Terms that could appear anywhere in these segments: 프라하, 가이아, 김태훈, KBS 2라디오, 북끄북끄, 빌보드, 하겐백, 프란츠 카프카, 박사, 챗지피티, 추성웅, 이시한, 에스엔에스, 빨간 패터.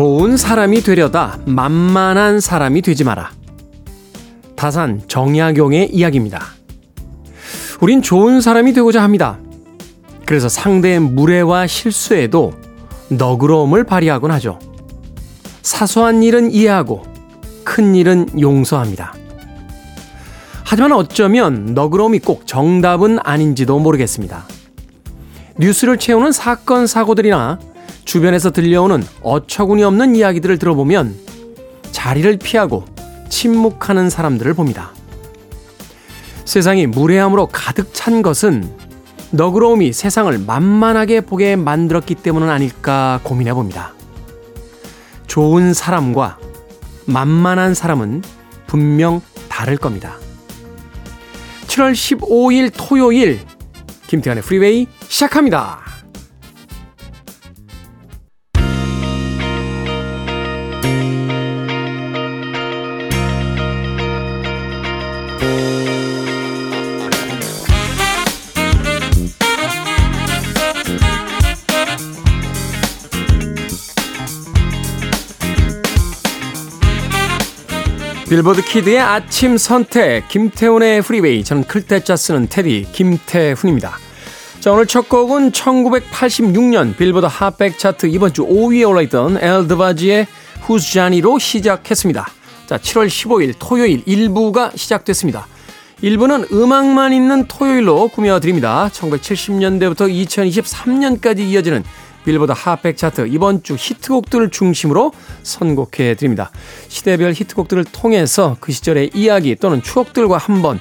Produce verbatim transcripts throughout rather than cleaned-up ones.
좋은 사람이 되려다 만만한 사람이 되지 마라. 다산 정약용의 이야기입니다. 우린 좋은 사람이 되고자 합니다. 그래서 상대의 무례와 실수에도 너그러움을 발휘하곤 하죠. 사소한 일은 이해하고 큰 일은 용서합니다. 하지만 어쩌면 너그러움이 꼭 정답은 아닌지도 모르겠습니다. 뉴스를 채우는 사건, 사고들이나 주변에서 들려오는 어처구니없는 이야기들을 들어보면 자리를 피하고 침묵하는 사람들을 봅니다. 세상이 무례함으로 가득 찬 것은 너그러움이 세상을 만만하게 보게 만들었기 때문은 아닐까 고민해 봅니다. 좋은 사람과 만만한 사람은 분명 다를 겁니다. 칠월 십오일 토요일, 김태현의 프리웨이 시작합니다. 빌보드 키드의 아침 선택, 김태훈의 프리웨이. 저는 클때짜 쓰는 테디 김태훈입니다. 자, 오늘 첫 곡은 천구백팔십육년 빌보드 핫백 차트 이번 주 오위에 올라있던 엘드바지의 Who's Johnny로 시작했습니다. 자, 칠월 십오일 토요일 일 부가 시작됐습니다. 일 부는 음악만 있는 토요일로 꾸며드립니다. 천구백칠십년대부터 이천이십삼년까지 이어지는 빌보드 핫백 차트 이번 주 히트곡들을 중심으로 선곡해 드립니다. 시대별 히트곡들을 통해서 그 시절의 이야기 또는 추억들과 한번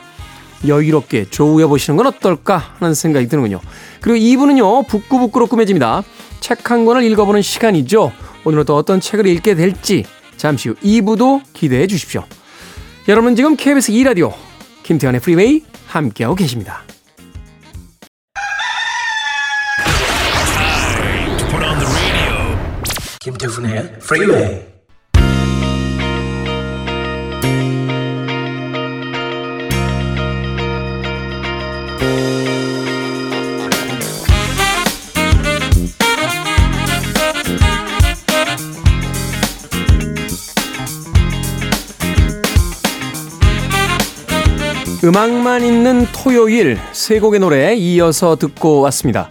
여유롭게 조우해 보시는 건 어떨까 하는 생각이 드는군요. 그리고 이 부는요, 북끄북끄로 꾸며집니다. 책 한 권을 읽어보는 시간이죠. 오늘은 또 어떤 책을 읽게 될지 잠시 후 이 부도 기대해 주십시오. 여러분은 지금 케이비에스 이 라디오 김태현의 프리웨이 함께하고 계십니다. 김태훈의 프리웨이. 음악만 있는 토요일, 세 곡의 노래에 이어서 듣고 왔습니다.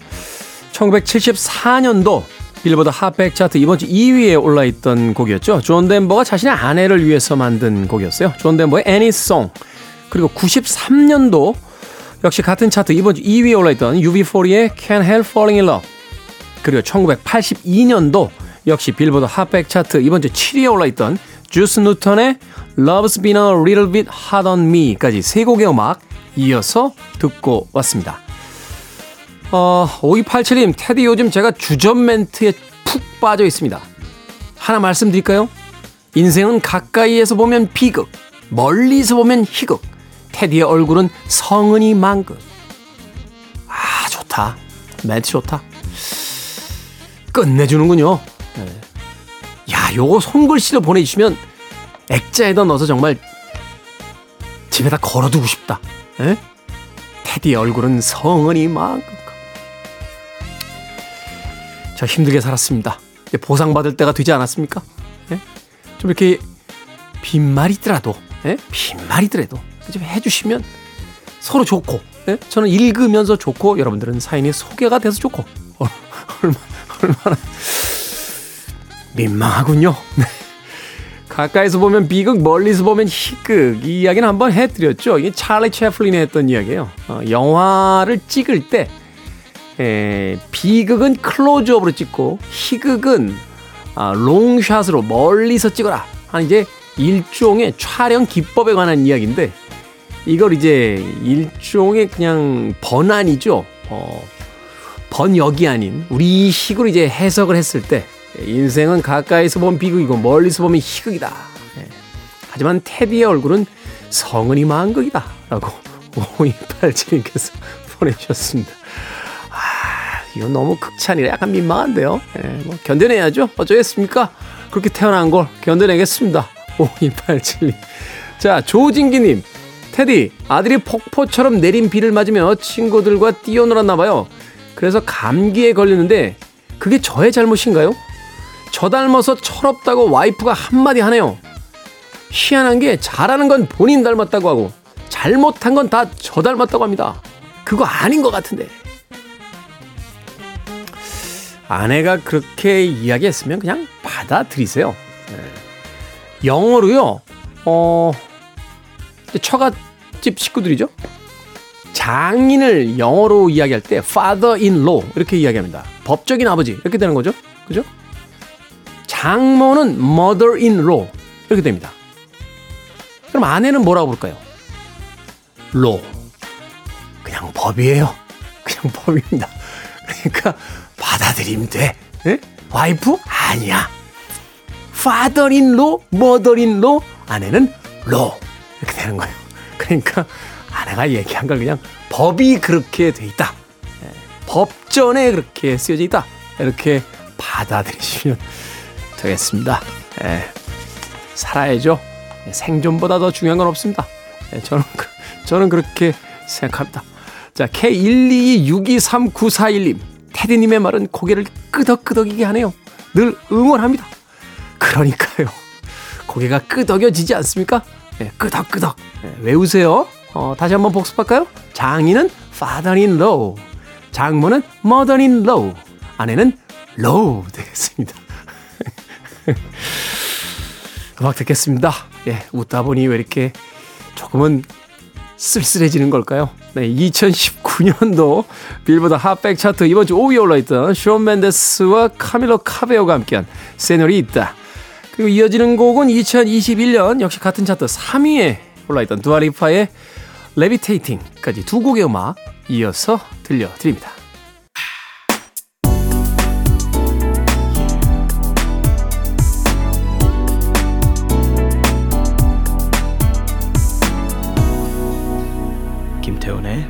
천구백칠십사년도 빌보드 핫백 차트 이번 주 이위에 올라있던 곡이었죠. 존 덴버가 자신의 아내를 위해서 만든 곡이었어요. 존 덴버의 Any Song. 그리고 구십삼년도 역시 같은 차트 이번 주 이위에 올라있던 유비포리의 Can't Help Falling in Love. 그리고 천구백팔십이년도 역시 빌보드 핫백 차트 이번 주 칠위에 올라있던 주스 누턴의 Love's Been a Little Bit Hard on Me까지 세 곡의 음악 이어서 듣고 왔습니다. 어, 오이팔칠님, 테디 요즘 제가 주전 멘트에 푹 빠져 있습니다. 하나 말씀드릴까요? 인생은 가까이에서 보면 비극, 멀리서 보면 희극, 테디의 얼굴은 성은이 만극. 아, 좋다. 멘트 좋다. 끝내주는군요. 네. 야, 요거 손글씨로 보내주시면 액자에다 넣어서 정말 집에다 걸어두고 싶다. 네? 테디의 얼굴은 성은이 만극. 저 힘들게 살았습니다. 보상받을 때가 되지 않았습니까? 예? 좀 이렇게 빈말이더라도, 예? 빈말이더라도 좀 해주시면 서로 좋고, 예? 저는 읽으면서 좋고, 여러분들은 사인의 소개가 돼서 좋고, 어, 얼마나, 얼마나 민망하군요. 가까이서 보면 비극, 멀리서 보면 희극. 이 이야기는 한번 해드렸죠. 이게 찰리 채플린이 했던 이야기예요. 어, 영화를 찍을 때 에, 비극은 클로즈업으로 찍고 희극은 아, 롱샷으로 멀리서 찍어라 하는 이제 일종의 촬영 기법에 관한 이야기인데, 이걸 이제 일종의 그냥 번안이죠. 어, 번역이 아닌 우리 식으로 이제 해석을 했을 때 인생은 가까이서 보면 비극이고 멀리서 보면 희극이다. 예. 하지만 테디의 얼굴은 성은이 만극이다 라고 오이팔칠님께서 보내주셨습니다. 이거 너무 극찬이라 약간 민망한데요. 네, 뭐 견뎌내야죠. 어쩌겠습니까? 그렇게 태어난 걸 견뎌내겠습니다. 오이팔칠님. 자, 조진기님. 테디, 아들이 폭포처럼 내린 비를 맞으며 친구들과 뛰어놀았나 봐요. 그래서 감기에 걸리는데 그게 저의 잘못인가요? 저 닮아서 철없다고 와이프가 한마디 하네요. 희한한 게 잘하는 건 본인 닮았다고 하고 잘못한 건 다 저 닮았다고 합니다. 그거 아닌 것 같은데. 아내가 그렇게 이야기했으면 그냥 받아들이세요. 영어로요. 어, 처갓집 식구들이죠. 장인을 영어로 이야기할 때 father-in-law 이렇게 이야기합니다. 법적인 아버지 이렇게 되는 거죠. 그죠? 장모는 mother-in-law 이렇게 됩니다. 그럼 아내는 뭐라고 볼까요? law. 그냥 법이에요. 그냥 법입니다. 그러니까 받아들이면 돼. 에? 와이프? 아니야. father-in-law, mother-in-law, 아내는 law 이렇게 되는 거예요. 그러니까 아내가 얘기한 걸 그냥 법이 그렇게 돼 있다. 예, 법전에 그렇게 쓰여져 있다. 이렇게 받아들이시면 되겠습니다. 예, 살아야죠. 예, 생존보다 더 중요한 건 없습니다. 예, 저는, 저는 그렇게 생각합니다. 자, 케이 일이이 육이삼구사일님. 테디님의 말은 고개를 끄덕끄덕이게 하네요. 늘 응원합니다. 그러니까요. 고개가 끄덕여지지 않습니까? 예, 끄덕끄덕. 예, 외우세요. 어, 다시 한번 복습할까요? 장인은 father-in-law, 장모는 mother-in-law, 아내는 law 되겠습니다. 음악 듣겠습니다. 예, 웃다 보니 왜 이렇게 조금은 쓸쓸해지는 걸까요? 네, 이천십구년도 빌보드 핫백 차트 이번 주 오 위에 올라있던 숀 멘데스와 카밀로 카베오가 함께한 세뇨리타. 그리고 이어지는 곡은 이천이십일년 역시 같은 차트 삼 위에 올라있던 두아리파의 레비테이팅까지 두 곡의 음악 이어서 들려드립니다. 김태훈의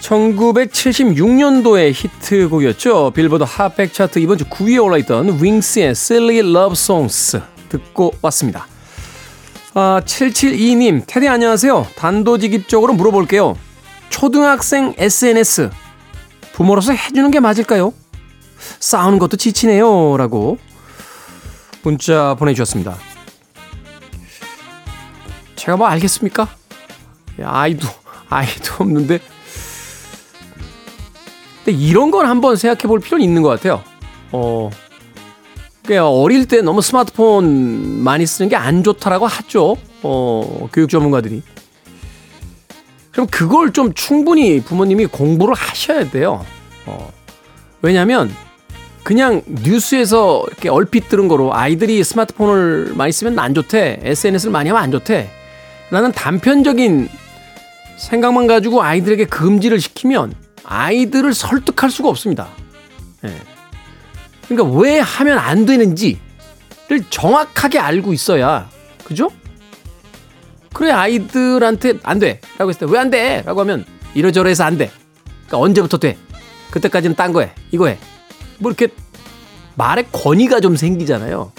천구백칠십육년도의 히트곡이었죠. 빌보드 핫백 차트 이번 주 구 위에 올라있던 윙스의 Silly Love Songs 듣고 왔습니다. 아, 칠칠이님 테디 안녕하세요. 단도직입적으로 물어볼게요. 초등학생 에스엔에스 부모로서 해주는 게 맞을까요? 싸우는 것도 지치네요 라고 문자 보내주셨습니다. 제가 뭐 알겠습니까? 아이도 아이도 없는데 근데 이런 건 한번 생각해 볼 필요는 있는 것 같아요. 어, 그러니까 어릴 때 너무 스마트폰 많이 쓰는 게 안 좋다라고 하죠. 어, 교육 전문가들이. 그럼 그걸 좀 충분히 부모님이 공부를 하셔야 돼요. 어, 왜냐하면 그냥 뉴스에서 이렇게 얼핏 들은 거로 아이들이 스마트폰을 많이 쓰면 안 좋대, 에스엔에스를 많이 하면 안 좋대 라는 단편적인 생각만 가지고 아이들에게 금지를 시키면 아이들을 설득할 수가 없습니다. 예. 그러니까 왜 하면 안 되는지를 정확하게 알고 있어야, 그죠? 그래야 아이들한테 안 돼 라고 했을 때 왜 안 돼 라고 하면 이러저러 해서 안 돼, 그러니까 언제부터 돼, 그때까지는 딴 거 해, 이거 해, 뭐 이렇게 말의 권위가 좀 생기잖아요.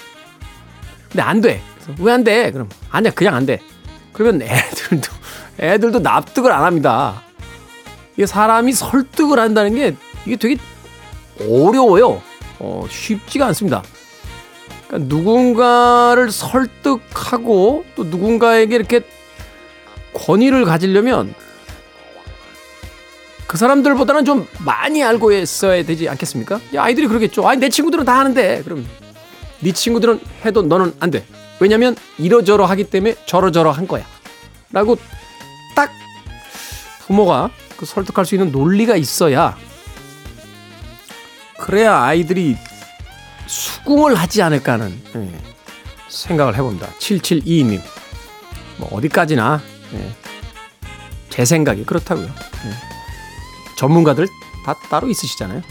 근데 안 돼. 왜 안 돼? 그럼 아니야 그냥 안 돼. 그러면 애들도 애들도 납득을 안 합니다. 이게 사람이 설득을 한다는 게 이게 되게 어려워요. 어, 쉽지가 않습니다. 그러니까 누군가를 설득하고 또 누군가에게 이렇게 권위를 가지려면 그 사람들보다는 좀 많이 알고 있어야 되지 않겠습니까? 야, 아이들이 그러겠죠. 아니 내 친구들은 다 하는데. 그럼 네 친구들은 해도 너는 안 돼. 왜냐면 이러저러 하기 때문에 저러저러 한 거야 라고 딱 부모가 그 설득할 수 있는 논리가 있어야, 그래야 아이들이 수긍을 하지 않을까 하는 생각을 해봅니다. 칠칠이이님 뭐 어디까지나 제 생각이 그렇다고요. 전문가들 다 따로 있으시잖아요.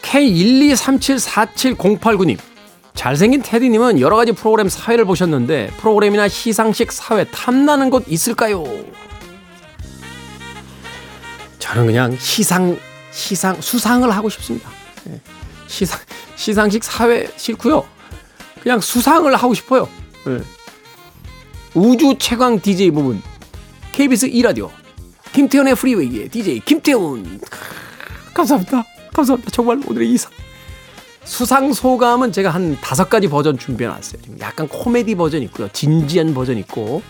케이 일이삼칠사칠공팔구님 잘생긴 테디님은 여러 가지 프로그램 사회를 보셨는데 프로그램이나 시상식 사회 탐나는 곳 있을까요? 저는 그냥 시상, 시상, 수상을 하고 싶습니다. 시상, 시상식 사회 싫고요. 그냥 수상을 하고 싶어요. 네. 우주 최강 디제이 부분 케이비에스 이 라디오 김태훈의 프리웨이의 디제이 김태훈. 감사합니다. 감사합니다. 정말 오늘의 이상 수상 소감은 제가 한 다섯 가지 버전 준비해놨어요. 약간 코미디 버전 있고요, 진지한 버전 있고,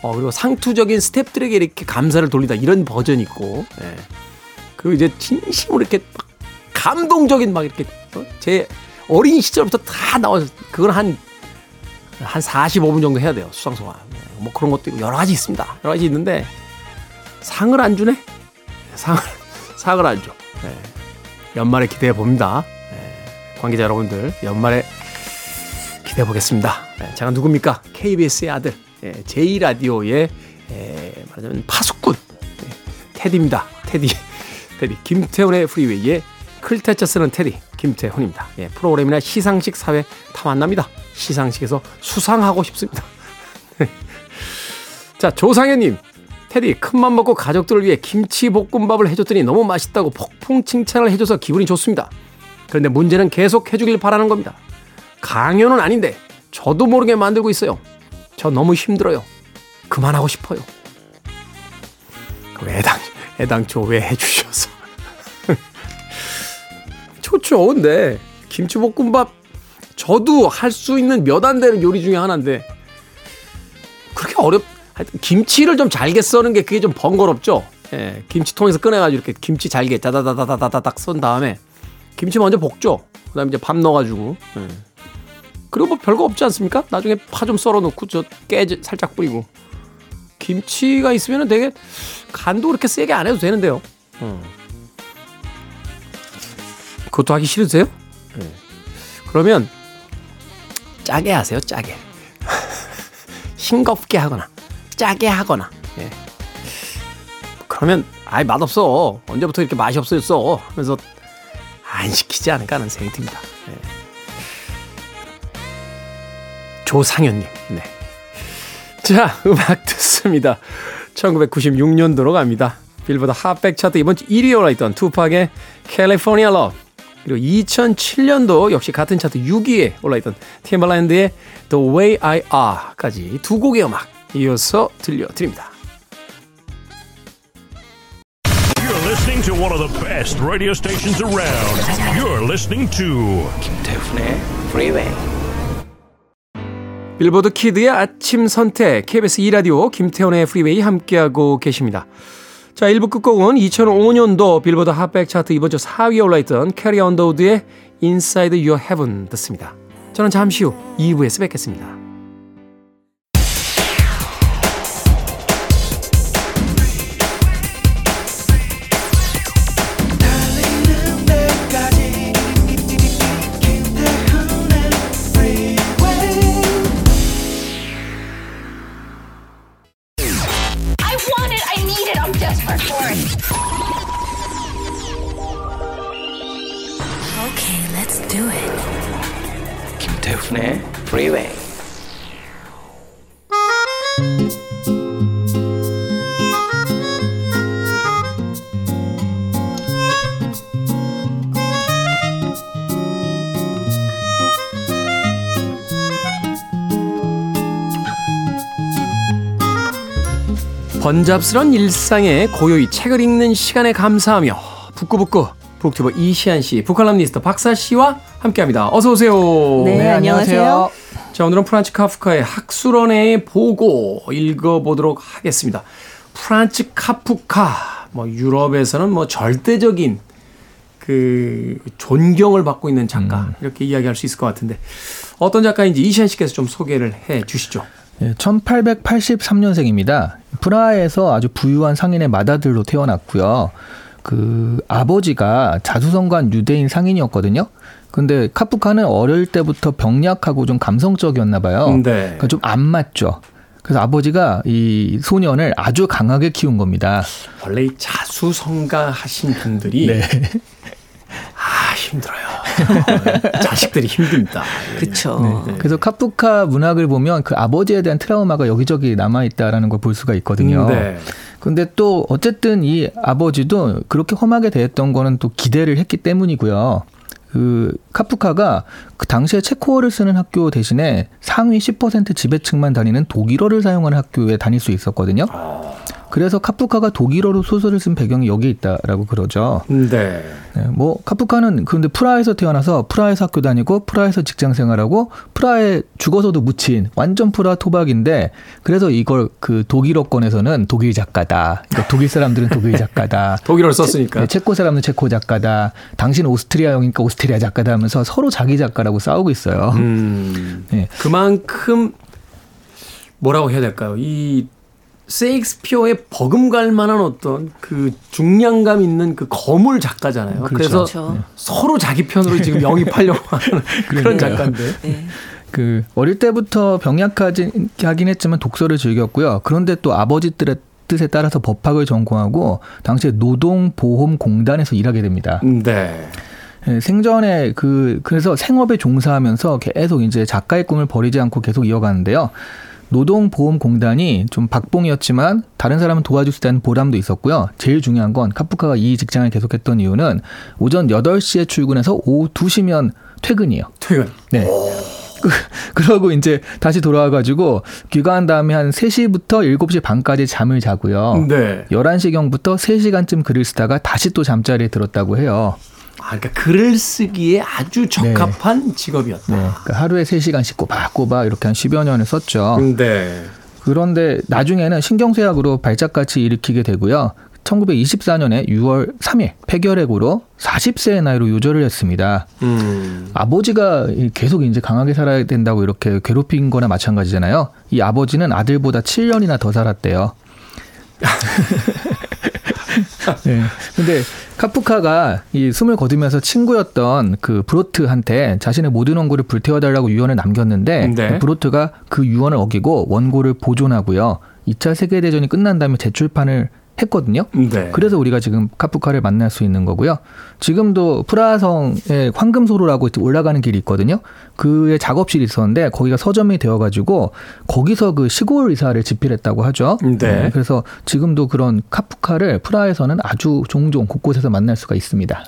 어, 그리고 상투적인 스태프들에게 이렇게 감사를 돌리다 이런 버전 있고, 예. 그리고 이제 진심으로 이렇게 막 감동적인 막 이렇게 어? 제 어린 시절부터 다 나와서 그걸 한 한 사십오 분 정도 해야 돼요. 수상 소감. 예. 뭐 그런 것도 있고 여러 가지 있습니다. 여러 가지 있는데 상을 안 주네. 상을 상을 안 줘. 예. 연말에 기대해 봅니다. 관계자 여러분들 연말에 기대해보겠습니다. 네, 제가 누굽니까? 케이비에스의 아들, 예, 제이 라디오의 예, 말하자면 파수꾼, 예, 테디입니다. 테디, 테디 김태훈의 프리웨이에 클테차 쓰는 테디 김태훈입니다. 예, 프로그램이나 시상식 사회 다 만납니다. 시상식에서 수상하고 싶습니다. 자, 조상현님. 테디, 큰맘 먹고 가족들을 위해 김치볶음밥을 해줬더니 너무 맛있다고 폭풍 칭찬을 해줘서 기분이 좋습니다. 그런데 문제는 계속 해주길 바라는 겁니다. 강요는 아닌데 저도 모르게 만들고 있어요. 저 너무 힘들어요. 그만하고 싶어요. 그럼 애당, 애당초 왜 해주셔서. 좋죠. 근데 김치볶음밥 저도 할 수 있는 몇 안 되는 요리 중에 하나인데 그렇게 어렵... 김치를 좀 잘게 써는 게 그게 좀 번거롭죠. 예, 김치통에서 꺼내가지고 이렇게 김치 잘게 다다다다다닥 썬 다음에 김치 먼저 볶죠. 그 다음에 이제 밥 넣어가지고. 네. 그리고 뭐 별거 없지 않습니까? 나중에 파 좀 썰어 놓고, 저 깨 살짝 뿌리고. 김치가 있으면 되게 간도 그렇게 세게 안 해도 되는데요. 어. 그것도 하기 싫으세요? 네. 그러면 짜게 하세요, 짜게. 싱겁게 하거나, 짜게 하거나. 네. 그러면, 아이, 맛없어. 언제부터 이렇게 맛이 없어졌어. 하면서 안 시키지 않을까 하는 생각이 듭니다. 네. 조상현님. 네. 자, 음악 듣습니다. 천구백구십육 년도로 갑니다. 빌보드 핫백 차트 이번 주 일 위에 올라있던 투팍의 캘리포니아 러브, 그리고 이천칠 년도 역시 같은 차트 육 위에 올라있던 팀발랜드의 The Way I Are까지 두 곡의 음악 이어서 들려드립니다. Listening to one of the best radio stations around. You're listening to 김태훈의 Freeway. 빌보드 키드의 아침 선택 케이비에스 이 라디오 김태훈의 Freeway 함께하고 계십니다. 자, 일 부 끝곡은 이천오 년도 빌보드 핫백 차트 이번 주 사 위에 올라있던 캐리 언더우드의 Inside Your Heaven 듣습니다. 저는 잠시 후 이 부에서 뵙겠습니다. 번잡스런 일상에 고요히 책을 읽는 시간에 감사하며 북끄북끄 북튜버 이시한 씨, 북칼럼니스트 박사 씨와 함께합니다. 어서 오세요. 네, 네 안녕하세요. 안녕하세요. 자, 오늘은 프란츠 카프카의 학술원의 보고 읽어보도록 하겠습니다. 프란츠 카프카, 뭐 유럽에서는 뭐 절대적인 그 존경을 받고 있는 작가 음. 이렇게 이야기할 수 있을 것 같은데 어떤 작가인지 이시한 씨께서 좀 소개를 해 주시죠. 네, 천팔백팔십삼 년생입니다. 프라하에서 아주 부유한 상인의 맏아들로 태어났고요. 그 아버지가 자수성가한 유대인 상인이었거든요. 근데 카프카는 어릴 때부터 병약하고 좀 감성적이었나 봐요. 네. 그러니까 좀 안 맞죠. 그래서 아버지가 이 소년을 아주 강하게 키운 겁니다. 원래 이 자수성가하신 분들이 네. 아 힘들어요. 자식들이 힘듭니다. 그렇죠. 네, 네. 그래서 카프카 문학을 보면 그 아버지에 대한 트라우마가 여기저기 남아있다라는 걸 볼 수가 있거든요. 네. 근데 또 어쨌든 이 아버지도 그렇게 험하게 대했던 거는 또 기대를 했기 때문이고요. 그 카프카가 그 당시에 체코어를 쓰는 학교 대신에 상위 십 퍼센트 지배층만 다니는 독일어를 사용하는 학교에 다닐 수 있었거든요. 그래서 카프카가 독일어로 소설을 쓴 배경이 여기에 있다라고 그러죠. 네. 네. 뭐 카프카는 그런데 프라하에서 태어나서 프라하에서 학교 다니고 프라하에서 직장 생활하고 프라하에 죽어서도 묻힌 완전 프라하 토박인데, 그래서 이걸 그 독일어권에서는 독일 작가다. 그러니까 독일 사람들은 독일 작가다. 독일어를 썼으니까. 네, 체코 사람은 체코 작가다. 당신 오스트리아형이니까 오스트리아 작가다 하면서 서로 자기 작가라고 싸우고 있어요. 음. 네. 그만큼 뭐라고 해야 될까요? 이 셰익스피어에 버금갈 만한 어떤 그 중량감 있는 그 거물 작가잖아요. 그렇죠. 그래서 그렇죠. 서로 자기 편으로 지금 영입하려고 하는 그런 작가인데. 네. 그 어릴 때부터 병약하긴 했지만 독서를 즐겼고요. 그런데 또 아버지들의 뜻에 따라서 법학을 전공하고 당시에 노동보험공단에서 일하게 됩니다. 네. 네, 생전에 그 그래서 생업에 종사하면서 계속 이제 작가의 꿈을 버리지 않고 계속 이어가는데요. 노동보험공단이 좀 박봉이었지만 다른 사람은 도와줄 수 있다는 보람도 있었고요. 제일 중요한 건 카프카가 이 직장을 계속했던 이유는 오전 여덟 시에 출근해서 오후 두 시면 퇴근이에요. 퇴근. 네. 그러고 이제 다시 돌아와가지고 귀가한 다음에 한 세 시부터 일곱 시 반까지 잠을 자고요. 네. 열한 시경부터 세 시간쯤 글을 쓰다가 다시 또 잠자리에 들었다고 해요. 아, 그러니까 글을 쓰기에 아주 적합한 네. 직업이었다. 네. 그러니까 하루에 세 시간씩 꼬박꼬박 이렇게 한 십여 년을 썼죠. 네. 그런데 나중에는 신경쇠약으로 발작같이 일으키게 되고요. 천구백이십사 년에 유월 삼일 폐결핵으로 마흔 세의 나이로 요절을 했습니다. 음. 아버지가 계속 이제 강하게 살아야 된다고 이렇게 괴롭힌 거나 마찬가지잖아요. 이 아버지는 아들보다 칠 년이나 더 살았대요. 네. 근데 카프카가 이 숨을 거두면서 친구였던 그 브로트한테 자신의 모든 원고를 불태워달라고 유언을 남겼는데 네. 브로트가 그 유언을 어기고 원고를 보존하고요. 이 차 세계대전이 끝난 다음에 재출판을 했거든요. 네. 그래서 우리가 지금 카프카를 만날 수 있는 거고요. 지금도 프라하성의 황금소로라고 올라가는 길이 있거든요. 그의 작업실이 있었는데 거기가 서점이 되어가지고 거기서 그 시골 의사를 집필했다고 하죠. 네. 네. 그래서 지금도 그런 카프카를 프라하에서는 아주 종종 곳곳에서 만날 수가 있습니다.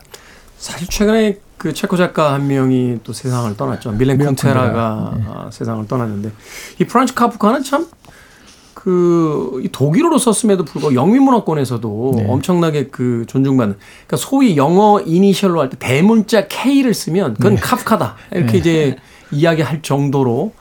사실 최근에 그 체코 작가 한 명이 또 세상을 떠났죠. 밀렌 쿤테라가 네. 세상을 떠났는데 이 프란츠 카프카는 참 그 이 독일어로 썼음에도 불구하고 영미문화권에서도 네. 엄청나게 그 존중받는, 그러니까 소위 영어 이니셜로 할 때 대문자 K를 쓰면 그건 네. 카프카다 이렇게 네. 이제 이야기할 정도로,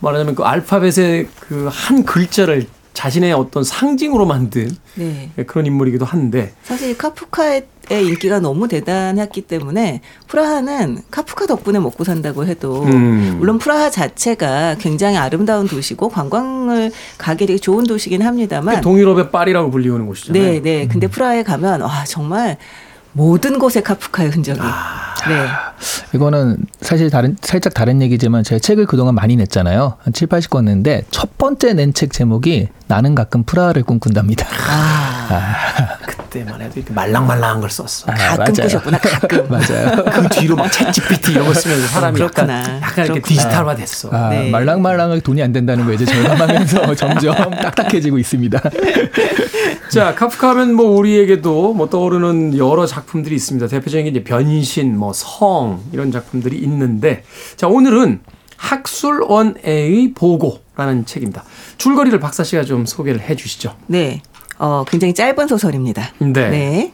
말하자면 그 알파벳의 그 한 글자를 자신의 어떤 상징으로 만든 네. 그런 인물이기도 한데, 사실 카프카의 인기가 너무 대단했기 때문에 프라하는 카프카 덕분에 먹고 산다고 해도 음. 물론 프라하 자체가 굉장히 아름다운 도시고 관광을 가기 되게 좋은 도시긴 합니다만, 동유럽의 파리라고 불리우는 곳이잖아요. 네, 네. 음. 근데 프라하에 가면 와 정말 모든 곳에 카프카의 흔적이. 아, 네. 이거는 사실 다른, 살짝 다른 얘기지만 제가 책을 그동안 많이 냈잖아요. 한 칠팔십 권 냈는데 첫 번째 낸 책 제목이 나는 가끔 프라하를 꿈꾼답니다. 아, 아. 그때만 해도 이렇게 말랑말랑한 걸 썼어. 아, 가끔 맞아요. 꾸셨구나. 가끔. 맞아요. 그 뒤로 막 챗지피티 이런 거 쓰면서 사람이 약간, 약간 이렇게 그렇구나. 디지털화됐어. 아, 네. 말랑말랑하게 돈이 안 된다는 거 이제 절감하면서 점점 딱딱해지고 있습니다. 자, 카프카 하면 뭐 우리에게도 뭐 떠오르는 여러 작품들이 있습니다. 대표적인 게 이제 변신, 뭐 성 이런 작품들이 있는데, 자 오늘은 학술원의 보고라는 책입니다. 줄거리를 박사 씨가 좀 소개를 해 주시죠. 네, 어, 굉장히 짧은 소설입니다. 네. 네.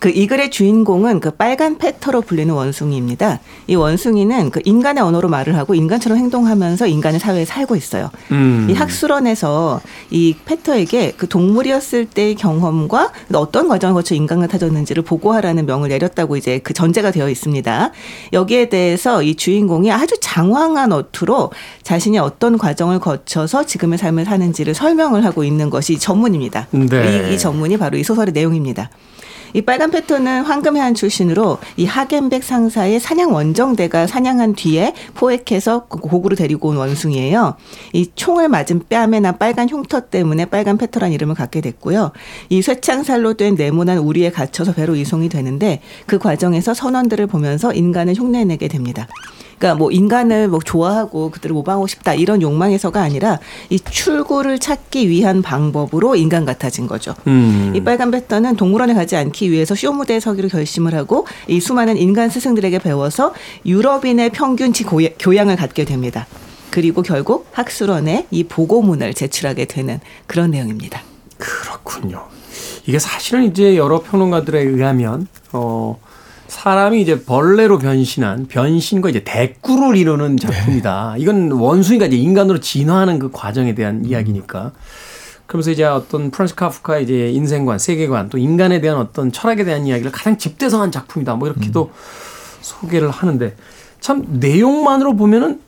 그 이 글의 주인공은 그 빨간 패터로 불리는 원숭이입니다. 이 원숭이는 그 인간의 언어로 말을 하고 인간처럼 행동하면서 인간의 사회에 살고 있어요. 음. 이 학술원에서 이 패터에게 그 동물이었을 때의 경험과 어떤 과정을 거쳐 인간과 타졌는지를 보고하라는 명을 내렸다고 이제 그 전제가 되어 있습니다. 여기에 대해서 이 주인공이 아주 장황한 어투로 자신이 어떤 과정을 거쳐서 지금의 삶을 사는지를 설명을 하고 있는 것이 전문입니다. 네. 이, 이 전문이 바로 이 소설의 내용입니다. 이 빨간 패턴은 황금해안 출신으로 이 하겐백 상사의 사냥 원정대가 사냥한 뒤에 포획해서 고구로 데리고 온 원숭이예요. 이 총을 맞은 뺨에 난 빨간 흉터 때문에 빨간 패턴이라는 이름을 갖게 됐고요. 이 쇠창살로 된 네모난 우리에 갇혀서 배로 이송이 되는데 그 과정에서 선원들을 보면서 인간을 흉내내게 됩니다. 그러니까 뭐 인간을 뭐 좋아하고 그들을 모방하고 싶다 이런 욕망에서가 아니라 이 출구를 찾기 위한 방법으로 인간 같아진 거죠. 음. 이 빨간 패턴은 동물원에 가지 않기 위해서 쇼 무대에 서기로 결심을 하고 이 수많은 인간 스승들에게 배워서 유럽인의 평균치 고야, 교양을 갖게 됩니다. 그리고 결국 학술원에 이 보고문을 제출하게 되는 그런 내용입니다. 그렇군요. 이게 사실은 이제 여러 평론가들에 의하면 어. 사람이 이제 벌레로 변신한 변신과 이제 대꾸를 이루는 작품이다. 이건 원숭이가 이제 인간으로 진화하는 그 과정에 대한 이야기니까. 그러면서 이제 어떤 프란츠 카프카의 이제 인생관, 세계관, 또 인간에 대한 어떤 철학에 대한 이야기를 가장 집대서 한 작품이다. 뭐 이렇게도 음. 소개를 하는데 참 내용만으로 보면은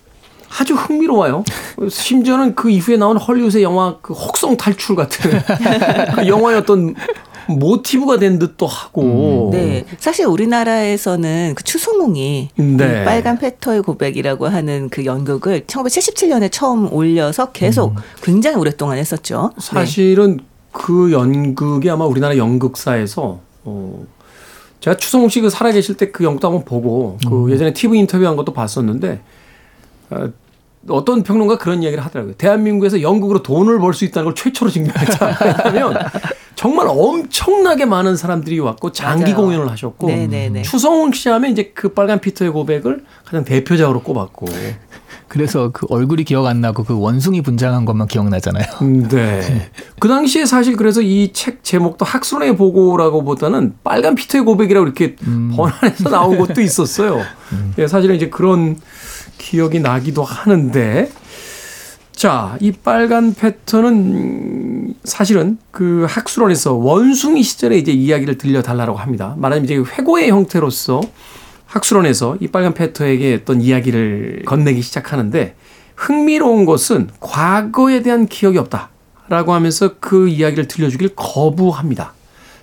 아주 흥미로워요. 심지어는 그 이후에 나온 헐리우드의 영화 그 혹성 탈출 같은 그 영화의 어떤 모티브가 된 듯도 하고. 음, 네, 사실 우리나라에서는 그 추성웅이 네. 빨간 패터의 고백이라고 하는 그 연극을 천구백칠십칠 년에 처음 올려서 계속 음. 굉장히 오랫동안 했었죠. 사실은 네. 그 연극이 아마 우리나라 연극사에서 어, 제가 추성웅 씨 그 살아계실 때 그 연극도 한번 보고 그 음. 예전에 티비 인터뷰한 것도 봤었는데 어, 어떤 평론가 그런 이야기를 하더라고요. 대한민국에서 연극으로 돈을 벌 수 있다는 걸 최초로 증명했다. 왜냐하면 정말 엄청나게 많은 사람들이 왔고 장기 맞아요. 공연을 하셨고 네네네. 추성웅 씨 하면 이제 그 빨간 피터의 고백을 가장 대표작으로 꼽았고 그래서 그 얼굴이 기억 안 나고 그 원숭이 분장한 것만 기억나잖아요. 네. 그 당시에 사실 그래서 이 책 제목도 학술의 보고라고 보다는 빨간 피터의 고백이라고 이렇게 음. 번안해서 나온 것도 있었어요. 음. 네, 사실은 이제 그런 기억이 나기도 하는데 자, 이 빨간 패턴은 사실은 그 학술원에서 원숭이 시절에 이제 이야기를 들려달라고 합니다. 말하자면 이제 회고의 형태로서 학술원에서 이 빨간 패턴에게 어떤 이야기를 건네기 시작하는데 흥미로운 것은 과거에 대한 기억이 없다라고 하면서 그 이야기를 들려주길 거부합니다.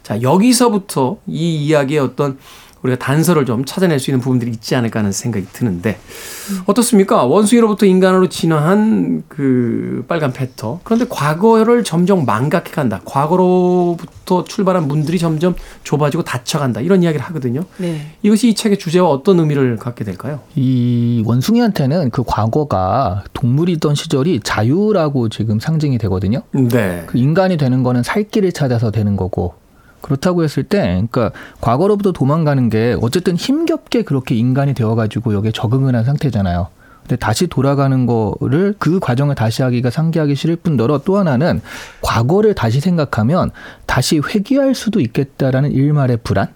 자, 여기서부터 이 이야기의 어떤 우리가 단서를 좀 찾아낼 수 있는 부분들이 있지 않을까 하는 생각이 드는데 어떻습니까? 원숭이로부터 인간으로 진화한 그 빨간 패터. 그런데 과거를 점점 망각해간다. 과거로부터 출발한 문들이 점점 좁아지고 닫혀간다. 이런 이야기를 하거든요. 네. 이것이 이 책의 주제와 어떤 의미를 갖게 될까요? 이 원숭이한테는 그 과거가 동물이던 시절이 자유라고 지금 상징이 되거든요. 네. 그 인간이 되는 거는 살 길을 찾아서 되는 거고 그렇다고 했을 때, 그러니까 과거로부터 도망가는 게 어쨌든 힘겹게 그렇게 인간이 되어가지고 여기에 적응을 한 상태잖아요. 근데 다시 돌아가는 거를 그 과정을 다시 하기가 상기하기 싫을 뿐더러 또 하나는 과거를 다시 생각하면 다시 회귀할 수도 있겠다라는 일말의 불안?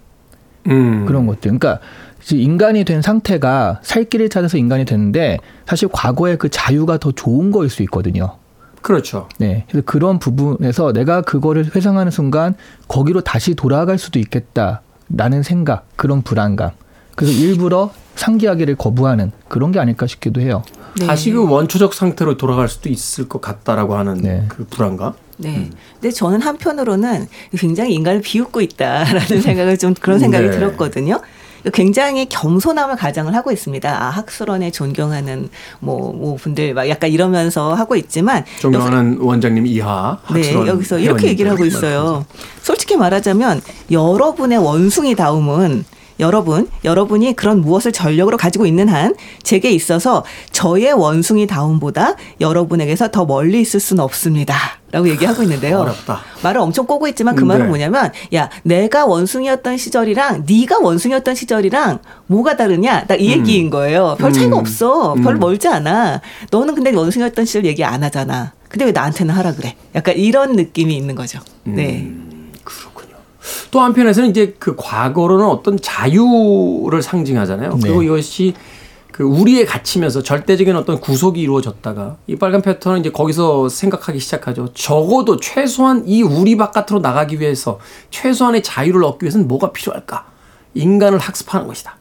음. 그런 것들. 그러니까 인간이 된 상태가 살 길을 찾아서 인간이 됐는데 사실 과거의 그 자유가 더 좋은 거일 수 있거든요. 그렇죠. 네. 그래서 그런 부분에서 내가 그거를 회상하는 순간 거기로 다시 돌아갈 수도 있겠다라는 생각, 그런 불안감. 그래서 일부러 상기하기를 거부하는 그런 게 아닐까 싶기도 해요. 네. 다시 그 원초적 상태로 돌아갈 수도 있을 것 같다라고 하는 네. 그 불안감. 네. 음. 근데 저는 한편으로는 굉장히 인간을 비웃고 있다라는 생각을 좀 그런 생각이 네. 들었거든요. 굉장히 겸손함을 가장을 하고 있습니다. 아, 학술원에 존경하는 뭐, 뭐 분들 막 약간 이러면서 하고 있지만 존경하는 여기서, 원장님 이하 학술원 네, 여기서 이렇게 얘기를 하고 있어요. 솔직히 말하자면 여러분의 원숭이다움은 여러분, 여러분이 그런 무엇을 전력으로 가지고 있는 한 제게 있어서 저의 원숭이다움보다 여러분에게서 더 멀리 있을 수는 없습니다. 라고 얘기하고 있는데요. 어렵다. 말을 엄청 꼬고 있지만 그 말은 네. 뭐냐면 야 내가 원숭이였던 시절이랑 네가 원숭이였던 시절이랑 뭐가 다르냐. 딱 이 음. 얘기인 거예요. 별 차이가 음. 없어. 별 음. 멀지 않아. 너는 근데 원숭이였던 시절 얘기 안 하잖아. 근데 왜 나한테는 하라 그래. 약간 이런 느낌이 있는 거죠. 네. 음. 그렇군요. 또 한편에서는 이제 그 과거로는 어떤 자유를 상징하잖아요. 그리고 네. 이것이 그 우리에 갇히면서 절대적인 어떤 구속이 이루어졌다가 이 빨간 패턴은 이제 거기서 생각하기 시작하죠. 적어도 최소한 이 우리 바깥으로 나가기 위해서 최소한의 자유를 얻기 위해서는 뭐가 필요할까? 인간을 학습하는 것이다.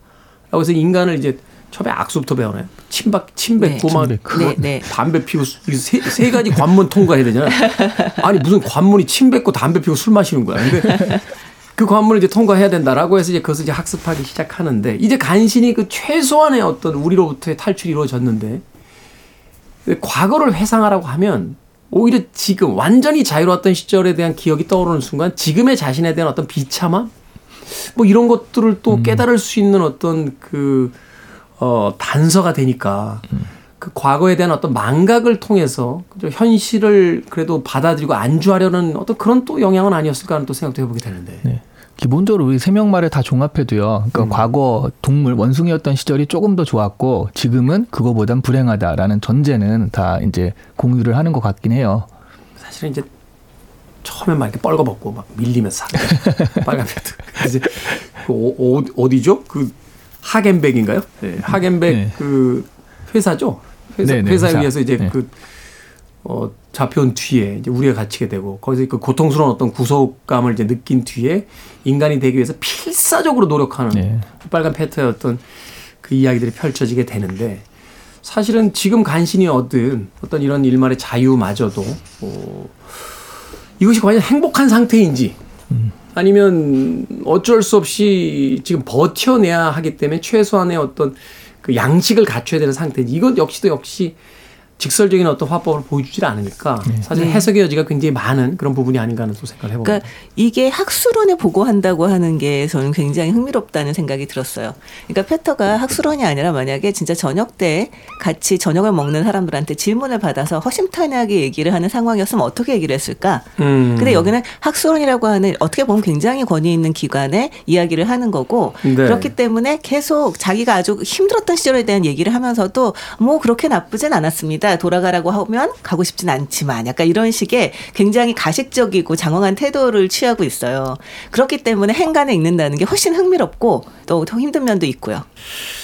라고 해서 인간을 이제 처음에 악수부터 배우나요? 침박, 침뱉고 막 네, 네, 네. 담배 피우고 세, 세 가지 관문 통과해야 되잖아요. 아니 무슨 관문이 침뱉고 담배 피우고 술 마시는 거야. 근데 그 관문을 이제 통과해야 된다라고 해서 이제 그것을 이제 학습하기 시작하는데, 이제 간신히 그 최소한의 어떤 우리로부터의 탈출이 이루어졌는데, 과거를 회상하라고 하면 오히려 지금 완전히 자유로웠던 시절에 대한 기억이 떠오르는 순간 지금의 자신에 대한 어떤 비참함? 뭐 이런 것들을 또 음. 깨달을 수 있는 어떤 그, 어, 단서가 되니까 음. 그 과거에 대한 어떤 망각을 통해서 현실을 그래도 받아들이고 안주하려는 어떤 그런 또 영향은 아니었을까 하는 또 생각도 해보게 되는데. 네. 기본적으로 우리 세 명 말을 다 종합해도요. 그러니까 음. 과거 동물 원숭이였던 시절이 조금 더 좋았고 지금은 그거보단 불행하다라는 전제는 다 이제 공유를 하는 것 같긴 해요. 사실은 이제 처음에 막 이렇게 뻘거벗고 막 밀리면서 빨간 패드. 이제 그 오, 오, 어디죠? 그 하겐백인가요? 네. 하겐백 네. 그 회사죠. 회사, 네네, 회사에 회사. 의해서 이제 네. 그 어, 잡혀온 뒤에 이제 우리가 갇히게 되고 거기서 그 고통스러운 어떤 구속감을 이제 느낀 뒤에 인간이 되기 위해서 필사적으로 노력하는 네. 빨간 패터의 어떤 그 이야기들이 펼쳐지게 되는데, 사실은 지금 간신히 얻은 어떤 이런 일말의 자유마저도 어, 이것이 과연 행복한 상태인지 음. 아니면 어쩔 수 없이 지금 버텨내야 하기 때문에 최소한의 어떤 그 양식을 갖춰야 되는 상태인지, 이것 역시도 역시 직설적인 어떤 화법을 보여주질 않으니까 사실 해석의 여지가 굉장히 많은 그런 부분이 아닌가 하는 생각을 해봅니다. 그러니까 이게 학술원에 보고한다고 하는 게 저는 굉장히 흥미롭다는 생각이 들었어요. 그러니까 패터가 학술원이 아니라 만약에 진짜 저녁 때 같이 저녁을 먹는 사람들한테 질문을 받아서 허심탄회하게 얘기를 하는 상황이었으면 어떻게 얘기를 했을까? 음. 근데 여기는 학술원이라고 하는 어떻게 보면 굉장히 권위 있는 기관에 이야기를 하는 거고 네. 그렇기 때문에 계속 자기가 아주 힘들었던 시절에 대한 얘기를 하면서도 뭐 그렇게 나쁘진 않았습니다. 돌아가라고 하면 가고 싶진 않지만 약간 이런 식의 굉장히 가식적이고 장황한 태도를 취하고 있어요. 그렇기 때문에 행간에 읽는다는 게 훨씬 흥미롭고 또 힘든 면도 있고요.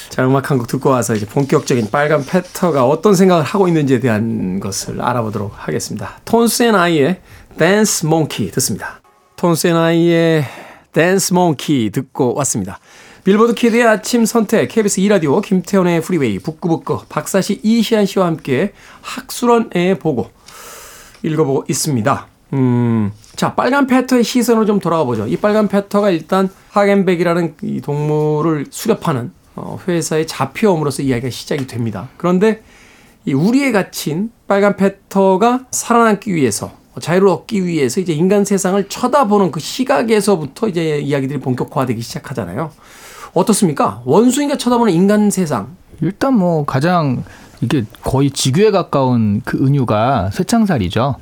자, 음악 한 곡 듣고 와서 이제 본격적인 빨간 패터가 어떤 생각을 하고 있는지에 대한 것을 알아보도록 하겠습니다. 톤스 앤 아이의 댄스 몽키 듣습니다. 톤스 앤 아이의 댄스 몽키 듣고 왔습니다. 빌보드 키드의 아침 선택, 케이비에스 이 라디오, 김태훈의 프리웨이, 북끄북끄, 박사 씨, 이시한 씨와 함께 학술원에 보고 읽어보고 있습니다. 음, 자, 빨간 패터의 시선으로 좀 돌아가 보죠. 이 빨간 패터가 일단 하겐백이라는 이 동물을 수렵하는 어, 회사에 잡혀옴으로써 이야기가 시작이 됩니다. 그런데 이 우리에 갇힌 빨간 패터가 살아남기 위해서, 자유를 얻기 위해서 이제 인간 세상을 쳐다보는 그 시각에서부터 이제 이야기들이 본격화되기 시작하잖아요. 어떻습니까? 원숭이가 쳐다보는 인간 세상. 일단 뭐 가장 이게 거의 지규에 가까운 그 은유가 쇠창살이죠.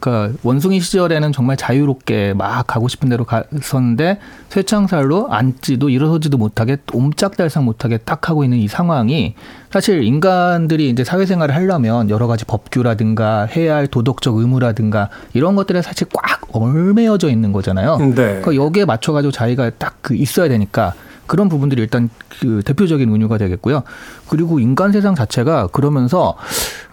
그러니까 원숭이 시절에는 정말 자유롭게 막 가고 싶은 대로 갔었는데 쇠창살로 앉지도 일어서지도 못하게 옴짝달싹 못하게 딱 하고 있는 이 상황이, 사실 인간들이 이제 사회생활을 하려면 여러 가지 법규라든가 해야 할 도덕적 의무라든가 이런 것들에 사실 꽉 얽매여져 있는 거잖아요. 네. 그러니까 여기에 맞춰가지고 자기가 딱 그 있어야 되니까 그런 부분들이 일단 그 대표적인 은유가 되겠고요. 그리고 인간 세상 자체가 그러면서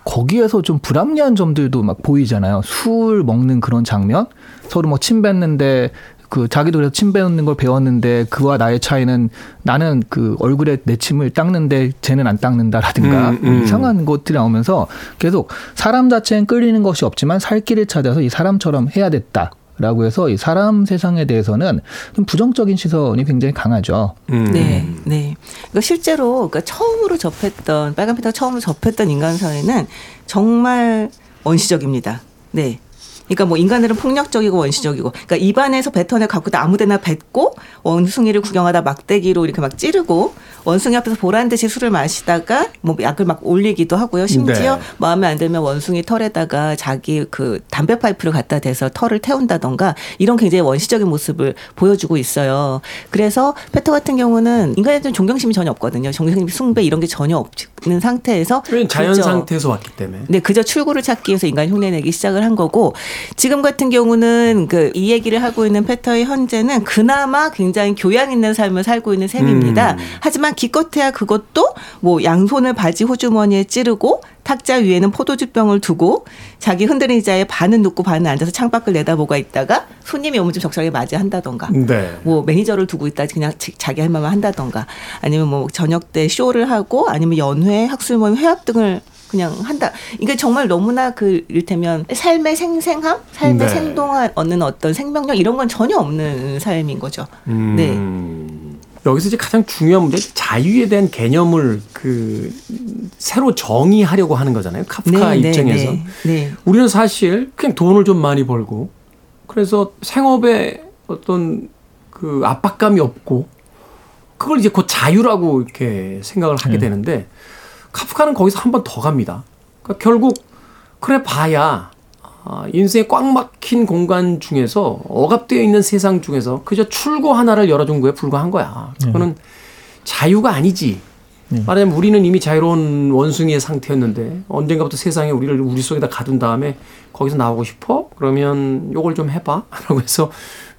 거기에서 좀 불합리한 점들도 막 보이잖아요. 술 먹는 그런 장면, 서로 뭐 침 뱉는데 그 자기도 그래서 침 뱉는 걸 배웠는데 그와 나의 차이는 나는 그 얼굴에 내 침을 닦는데 쟤는 안 닦는다라든가 음, 음. 이상한 것들이 나오면서 계속 사람 자체엔 끌리는 것이 없지만 살 길을 찾아서 이 사람처럼 해야 됐다. 라고 해서 이 사람 세상에 대해서는 좀 부정적인 시선이 굉장히 강하죠. 음. 네, 네. 그러니까 실제로 그러니까 처음으로 접했던 빨간 패터가 처음으로 접했던 인간 사회는 정말 원시적입니다. 네. 그러니까 뭐 인간들은 폭력적이고 원시적이고, 그러니까 입안에서 뱉어내 갖고 아무데나 뱉고 원숭이를 구경하다 막대기로 이렇게 막 찌르고 원숭이 앞에서 보란 듯이 술을 마시다가 뭐 약을 막 올리기도 하고요. 심지어 네. 마음에 안 들면 원숭이 털에다가 자기 그 담배 파이프를 갖다 대서 털을 태운다던가 이런 굉장히 원시적인 모습을 보여주고 있어요. 그래서 패터 같은 경우는 인간에 대한 존경심이 전혀 없거든요. 존경심, 숭배 이런 게 전혀 없는 상태에서 자연 그저, 상태에서 왔기 때문에 네, 그저 출구를 찾기 위해서 인간 흉내내기 시작을 한 거고, 지금 같은 경우는 그 이 얘기를 하고 있는 패터의 현재는 그나마 굉장히 교양 있는 삶을 살고 있는 셈입니다. 음. 하지만 기껏해야 그것도 뭐 양손을 바지 호주머니에 찌르고 탁자 위에는 포도주병을 두고 자기 흔들린 의자에 반은 눕고 반은 앉아서 창밖을 내다보고 있다가 손님이 오면 좀 적절하게 맞이한다던가 네. 뭐 매니저를 두고 있다 그냥 자기 할 말만 한다던가 아니면 뭐 저녁 때 쇼를 하고 아니면 연회, 학술 모임, 회합 등을 그냥 한다. 그러니까 정말 너무나 그 이를테면 삶의 생생함, 삶의 네. 생동한 얻는 어떤 생명력 이런 건 전혀 없는 삶인 거죠. 음. 네. 여기서 이제 가장 중요한 문제 자유에 대한 개념을 그 새로 정의하려고 하는 거잖아요. 카프카 네, 입장에서. 네, 네, 네. 우리는 사실 그냥 돈을 좀 많이 벌고 그래서 생업에 어떤 그 압박감이 없고 그걸 이제 곧 자유라고 이렇게 생각을 하게 네. 되는데 카프카는 거기서 한 번 더 갑니다. 그러니까 결국 그래 봐야 인생에 꽉 막힌 공간 중에서 억압되어 있는 세상 중에서 그저 출구 하나를 열어준 거에 불과한 거야. 그거는 네. 자유가 아니지. 네. 말하자면 우리는 이미 자유로운 원숭이의 상태였는데 언젠가부터 세상에 우리를 우리 속에다 가둔 다음에 거기서 나오고 싶어? 그러면 요걸 좀 해봐 라고 해서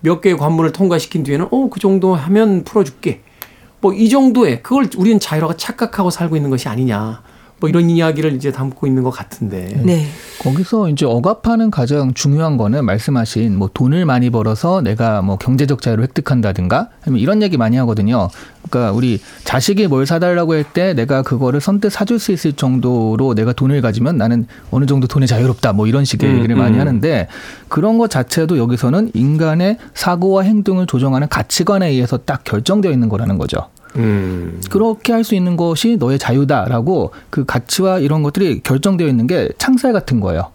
몇 개의 관문을 통과시킨 뒤에는 어, 그 정도 하면 풀어줄게. 뭐 이 정도에 그걸 우리는 자유라고 착각하고 살고 있는 것이 아니냐. 뭐 이런 이야기를 이제 담고 있는 것 같은데. 네. 거기서 이제 억압하는 가장 중요한 거는 말씀하신 뭐 돈을 많이 벌어서 내가 뭐 경제적 자유를 획득한다든가 이런 얘기 많이 하거든요. 그러니까 우리 자식이 뭘 사달라고 할 때 내가 그거를 선뜻 사줄 수 있을 정도로 내가 돈을 가지면 나는 어느 정도 돈에 자유롭다 뭐 이런 식의 음, 얘기를 많이 음. 하는데 그런 것 자체도 여기서는 인간의 사고와 행동을 조정하는 가치관에 의해서 딱 결정되어 있는 거라는 거죠. 음. 그렇게 할 수 있는 것이 너의 자유다라고 그 가치와 이런 것들이 결정되어 있는 게 창살 같은 거예요.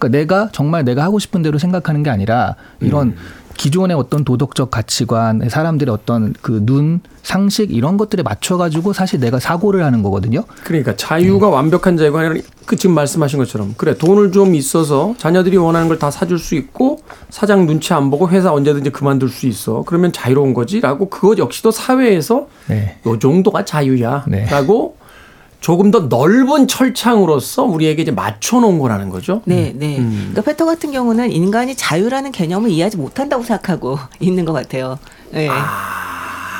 그러니까 내가 정말 내가 하고 싶은 대로 생각하는 게 아니라 이런 음. 기존의 어떤 도덕적 가치관, 사람들의 어떤 그 눈, 상식 이런 것들에 맞춰가지고 사실 내가 사고를 하는 거거든요. 그러니까 자유가 음. 완벽한 자유가 아니라 그 지금 말씀하신 것처럼 그래 돈을 좀 있어서 자녀들이 원하는 걸 다 사줄 수 있고 사장 눈치 안 보고 회사 언제든지 그만둘 수 있어. 그러면 자유로운 거지라고 그것 역시도 사회에서 네. 요 정도가 자유야 네. 라고 조금 더 넓은 철창으로서 우리에게 이제 맞춰놓은 거라는 거죠. 네, 네. 음. 그러니까 페터 같은 경우는 인간이 자유라는 개념을 이해하지 못한다고 생각하고 있는 것 같아요. 네. 아.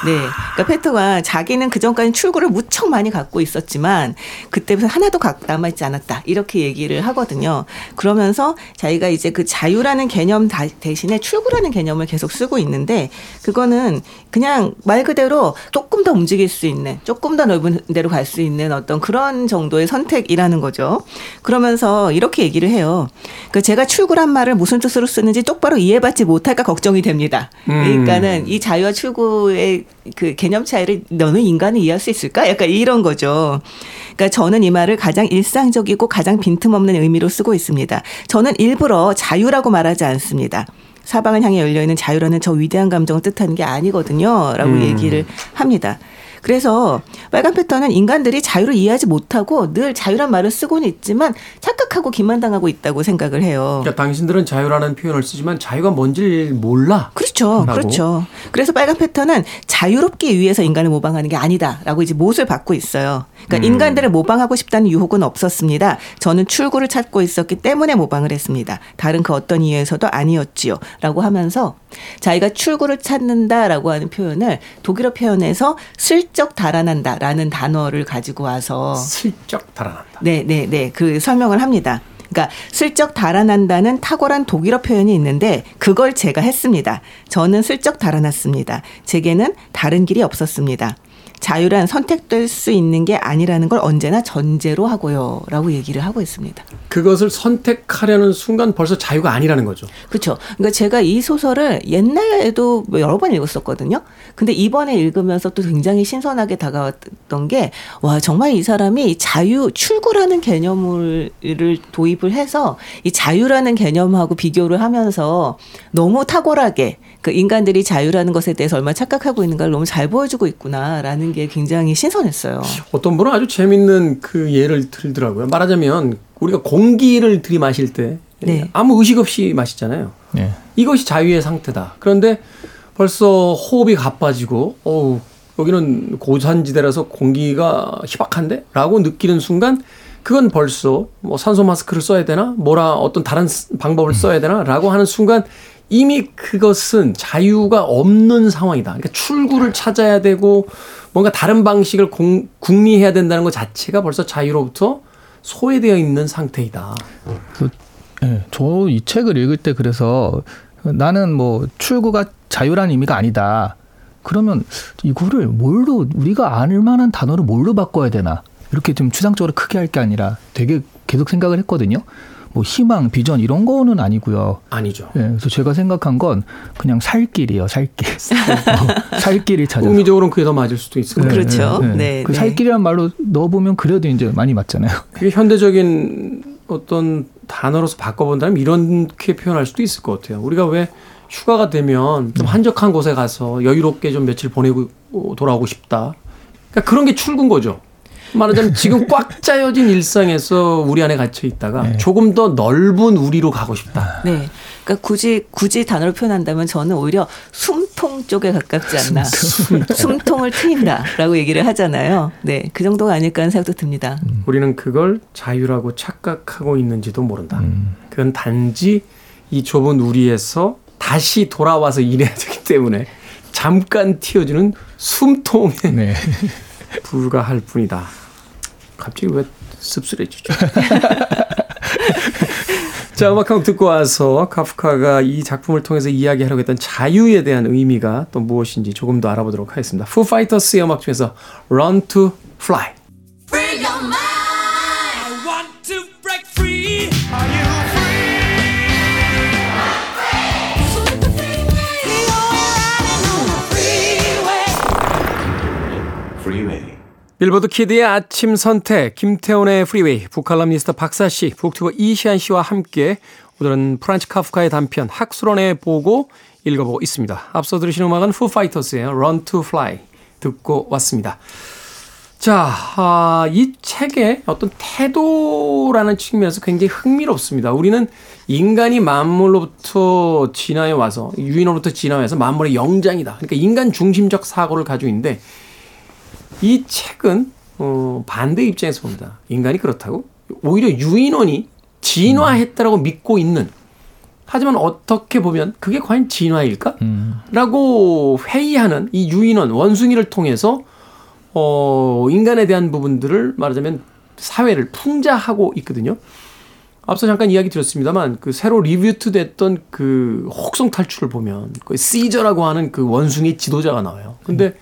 네. 그러니까 페터가 자기는 그전까지 출구를 무척 많이 갖고 있었지만 그때부터 하나도 남아있지 않았다. 이렇게 얘기를 하거든요. 그러면서 자기가 이제 그 자유라는 개념 대신에 출구라는 개념을 계속 쓰고 있는데 그거는 그냥 말 그대로 조금 더 움직일 수 있는 조금 더 넓은 데로 갈 수 있는 어떤 그런 정도의 선택이라는 거죠. 그러면서 이렇게 얘기를 해요. 그러니까 제가 출구란 말을 무슨 뜻으로 쓰는지 똑바로 이해받지 못할까 걱정이 됩니다. 그러니까는 이 자유와 출구의 그 개념 차이를 너는 인간을 이해할 수 있을까? 약간 이런 거죠. 그러니까 저는 이 말을 가장 일상적이고 가장 빈틈없는 의미로 쓰고 있습니다. 저는 일부러 자유라고 말하지 않습니다. 사방을 향해 열려있는 자유라는 저 위대한 감정을 뜻하는 게 아니거든요. 라고 음. 얘기를 합니다. 그래서 빨간 패턴은 인간들이 자유를 이해하지 못하고 늘 자유란 말을 쓰고는 있지만 착각하고 기만당하고 있다고 생각을 해요. 그러니까 당신들은 자유라는 표현을 쓰지만 자유가 뭔지를 몰라. 그렇죠. 라고. 그렇죠. 그래서 빨간 패턴은 자유롭기 위해서 인간을 모방하는 게 아니다라고 이제 못을 받고 있어요. 그러니까 음. 인간들을 모방하고 싶다는 유혹은 없었습니다. 저는 출구를 찾고 있었기 때문에 모방을 했습니다. 다른 그 어떤 이유에서도 아니었지요. 라고 하면서 자기가 출구를 찾는다라고 하는 표현을 독일어 표현에서 슬 슬쩍 달아난다라는 단어를 가지고 와서 슬쩍 달아난다. 네, 네, 네. 그 설명을 합니다. 그러니까 슬쩍 달아난다는 탁월한 독일어 표현이 있는데 그걸 제가 했습니다. 저는 슬쩍 달아났습니다. 제게는 다른 길이 없었습니다. 자유란 선택될 수 있는 게 아니라는 걸 언제나 전제로 하고요. 라고 얘기를 하고 있습니다. 그것을 선택하려는 순간 벌써 자유가 아니라는 거죠. 그렇죠. 그러니까 제가 이 소설을 옛날에도 여러 번 읽었었거든요. 근데 이번에 읽으면서 또 굉장히 신선하게 다가왔던 게 와 정말 이 사람이 자유 출구라는 개념을 도입을 해서 이 자유라는 개념하고 비교를 하면서 너무 탁월하게 그 인간들이 자유라는 것에 대해서 얼마나 착각하고 있는가를 너무 잘 보여주고 있구나라는 게 굉장히 신선했어요. 어떤 분은 아주 재밌는 그 예를 들더라고요. 말하자면 우리가 공기를 들이마실 때 네. 아무 의식 없이 마시잖아요. 네. 이것이 자유의 상태다. 그런데 벌써 호흡이 가빠지고 어우 여기는 고산지대라서 공기가 희박한데? 라고 느끼는 순간 그건 벌써 뭐 산소 마스크를 써야 되나? 뭐라 어떤 다른 방법을 써야 되나? 라고 하는 순간 이미 그것은 자유가 없는 상황이다. 그러니까 출구를 찾아야 되고 뭔가 다른 방식을 공, 궁리해야 된다는 것 자체가 벌써 자유로부터 소외되어 있는 상태이다. 그, 네, 저 이 책을 읽을 때 그래서 나는 뭐 출구가 자유라는 의미가 아니다. 그러면 이거를 뭘로 우리가 아는 만한 단어를 뭘로 바꿔야 되나? 이렇게 좀 추상적으로 크게 할 게 아니라 되게 계속 생각을 했거든요. 뭐 희망, 비전 이런 거는 아니고요. 아니죠. 예, 그래서 제가 생각한 건 그냥 살 길이에요. 살 길. 어, 살 길이 찾아. 의미적으로는 그게 더 맞을 수도 있을 것 같아요. 네, 그렇죠. 네, 네. 네. 그 살 길이란 말로 넣어보면 그래도 이제 많이 맞잖아요. 그게 현대적인 어떤 단어로서 바꿔본다면 이렇게 표현할 수도 있을 것 같아요. 우리가 왜 휴가가 되면 좀 한적한 곳에 가서 여유롭게 좀 며칠 보내고 돌아오고 싶다. 그러니까 그런 게 출근 거죠. 말하자면 지금 꽉 짜여진 일상에서 우리 안에 갇혀 있다가 네. 조금 더 넓은 우리로 가고 싶다. 네. 그러니까 굳이 굳이 단어로 표현한다면 저는 오히려 숨통 쪽에 가깝지 않나. 숨통을 트인다라고 얘기를 하잖아요. 네. 그 정도가 아닐까 하는 생각도 듭니다. 음. 우리는 그걸 자유라고 착각하고 있는지도 모른다. 음. 그건 단지 이 좁은 우리에서 다시 돌아와서 일해야 되기 때문에 잠깐 튀어주는 숨통에 네. 불과할 뿐이다. 갑자기 왜 씁쓸해지죠? 자, 음악 한곡 듣고 와서 카프카가 이 작품을 통해서 이야기하려고 했던 자유에 대한 의미가 또 무엇인지 조금 더 알아보도록 하겠습니다. Foo Fighters의 음악 중에서 Run to Fly. 빌보드 키드의 아침 선택, 김태훈의 프리웨이, 북칼럼니스트 박사 씨, 북튜버 이시한 씨와 함께 오늘은 프란츠 카프카의 단편 학술원의 보고 읽어보고 있습니다. 앞서 들으신 음악은 Foo Fighters의 Run to Fly 듣고 왔습니다. 자, 아, 이 책의 어떤 태도라는 측면에서 굉장히 흥미롭습니다. 우리는 인간이 만물로부터 진화해 와서, 유인으로부터 진화해서 만물의 영장이다. 그러니까 인간 중심적 사고를 가지고 있는데 이 책은 어, 반대 입장에서 봅니다. 인간이 그렇다고? 오히려 유인원이 진화했다라고 음. 믿고 있는. 하지만 어떻게 보면 그게 과연 진화일까? 음. 라고 회의하는 이 유인원, 원숭이를 통해서 어, 인간에 대한 부분들을 말하자면 사회를 풍자하고 있거든요. 앞서 잠깐 이야기 드렸습니다만 그 새로 리뷰트됐던 그 혹성 탈출을 보면 그 시저라고 하는 그 원숭이 지도자가 나와요. 근데 음.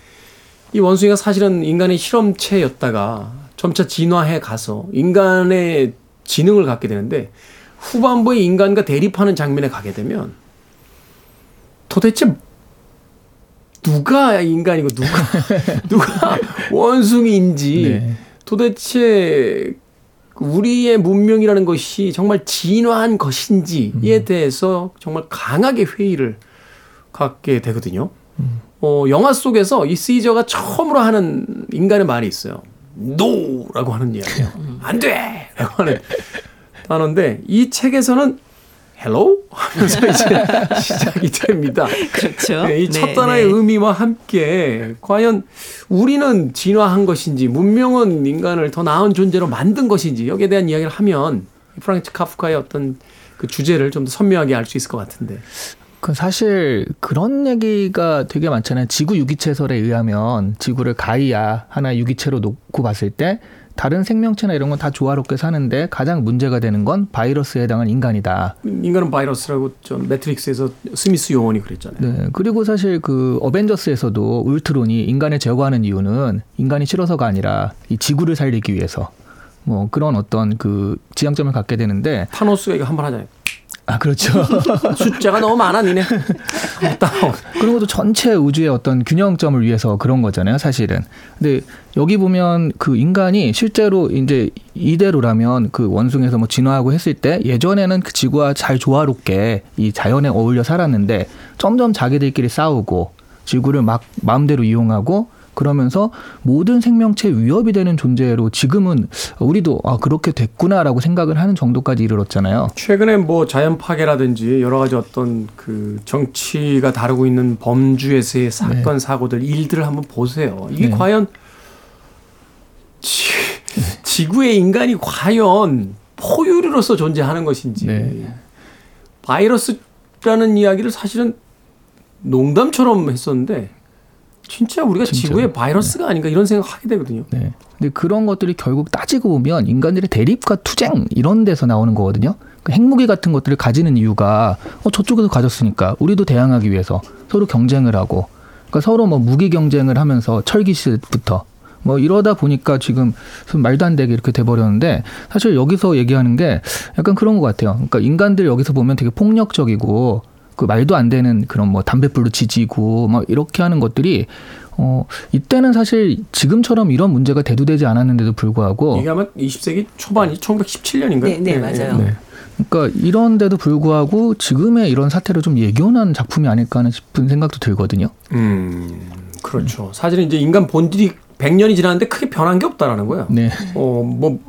이 원숭이가 사실은 인간의 실험체였다가 점차 진화해 가서 인간의 지능을 갖게 되는데 후반부에 인간과 대립하는 장면에 가게 되면 도대체 누가 인간이고 누가 누가 원숭이인지 네. 도대체 우리의 문명이라는 것이 정말 진화한 것인지에 대해서 정말 강하게 회의를 갖게 되거든요. 음. 어, 영화 속에서 이 시저가 처음으로 하는 인간의 말이 있어요. No! 라고 하는 이야기예요. 안 돼! 라고 하는 단어인데 이 책에서는 Hello? 하면서 이제 시작이 됩니다. 그렇죠. 네, 이 첫 네, 단어의 네. 의미와 함께 과연 우리는 진화한 것인지 문명은 인간을 더 나은 존재로 만든 것인지 여기에 대한 이야기를 하면 프란츠 카프카의 어떤 그 주제를 좀 더 선명하게 알 수 있을 것 같은데 그 사실 그런 얘기가 되게 많잖아요. 지구 유기체설에 의하면 지구를 가이아 하나 유기체로 놓고 봤을 때 다른 생명체나 이런 건 다 조화롭게 사는데 가장 문제가 되는 건 바이러스에 해당한 인간이다. 인간은 바이러스라고 좀 매트릭스에서 스미스 요원이 그랬잖아요. 네. 그리고 사실 그 어벤져스에서도 울트론이 인간을 제거하는 이유는 인간이 싫어서가 아니라 이 지구를 살리기 위해서 뭐 그런 어떤 그 지향점을 갖게 되는데 타노스가 이거 한번 하잖아요. 아, 그렇죠. 숫자가 너무 많아, 니네. 그런 것도 전체 우주의 어떤 균형점을 위해서 그런 거잖아요, 사실은. 근데 여기 보면 그 인간이 실제로 이제 이대로라면 그 원숭이에서 뭐 진화하고 했을 때 예전에는 그 지구와 잘 조화롭게 이 자연에 어울려 살았는데 점점 자기들끼리 싸우고 지구를 막 마음대로 이용하고 그러면서 모든 생명체에 위협이 되는 존재로 지금은 우리도 아 그렇게 됐구나라고 생각을 하는 정도까지 이르렀잖아요. 최근에 뭐 자연 파괴라든지 여러 가지 어떤 그 정치가 다루고 있는 범주에서의 사건 네. 사고들 일들을 한번 보세요. 이게 네. 과연 지, 지구의 인간이 과연 포유류로서 존재하는 것인지 네. 바이러스라는 이야기를 사실은 농담처럼 했었는데 진짜 우리가 진짜로. 지구에 바이러스가 네. 아닌가 이런 생각 하게 되거든요. 네. 근데 그런 것들이 결국 따지고 보면 인간들의 대립과 투쟁 이런 데서 나오는 거거든요. 그 핵무기 같은 것들을 가지는 이유가 어, 저쪽에서 가졌으니까 우리도 대항하기 위해서 서로 경쟁을 하고 그러니까 서로 뭐 무기 경쟁을 하면서 철기 시대부터 뭐 이러다 보니까 지금 말도 안 되게 이렇게 돼버렸는데, 사실 여기서 얘기하는 게 약간 그런 것 같아요. 그러니까 인간들 여기서 보면 되게 폭력적이고 그 말도 안 되는 그런 뭐 담뱃불로 지지고 막 이렇게 하는 것들이 어 이때는 사실 지금처럼 이런 문제가 대두되지 않았는데도 불구하고, 이게 아마 이십 세기 초반이 천구백십칠 년인가요? 네, 네, 네 맞아요. 네. 그러니까 이런데도 불구하고 지금의 이런 사태를 좀 예견한 작품이 아닐까 하는 싶은 생각도 들거든요. 음, 그렇죠. 음. 사실은 이제 인간 본질이 백 년이 지났는데 크게 변한 게 없다라는 거예요. 네. 어, 뭐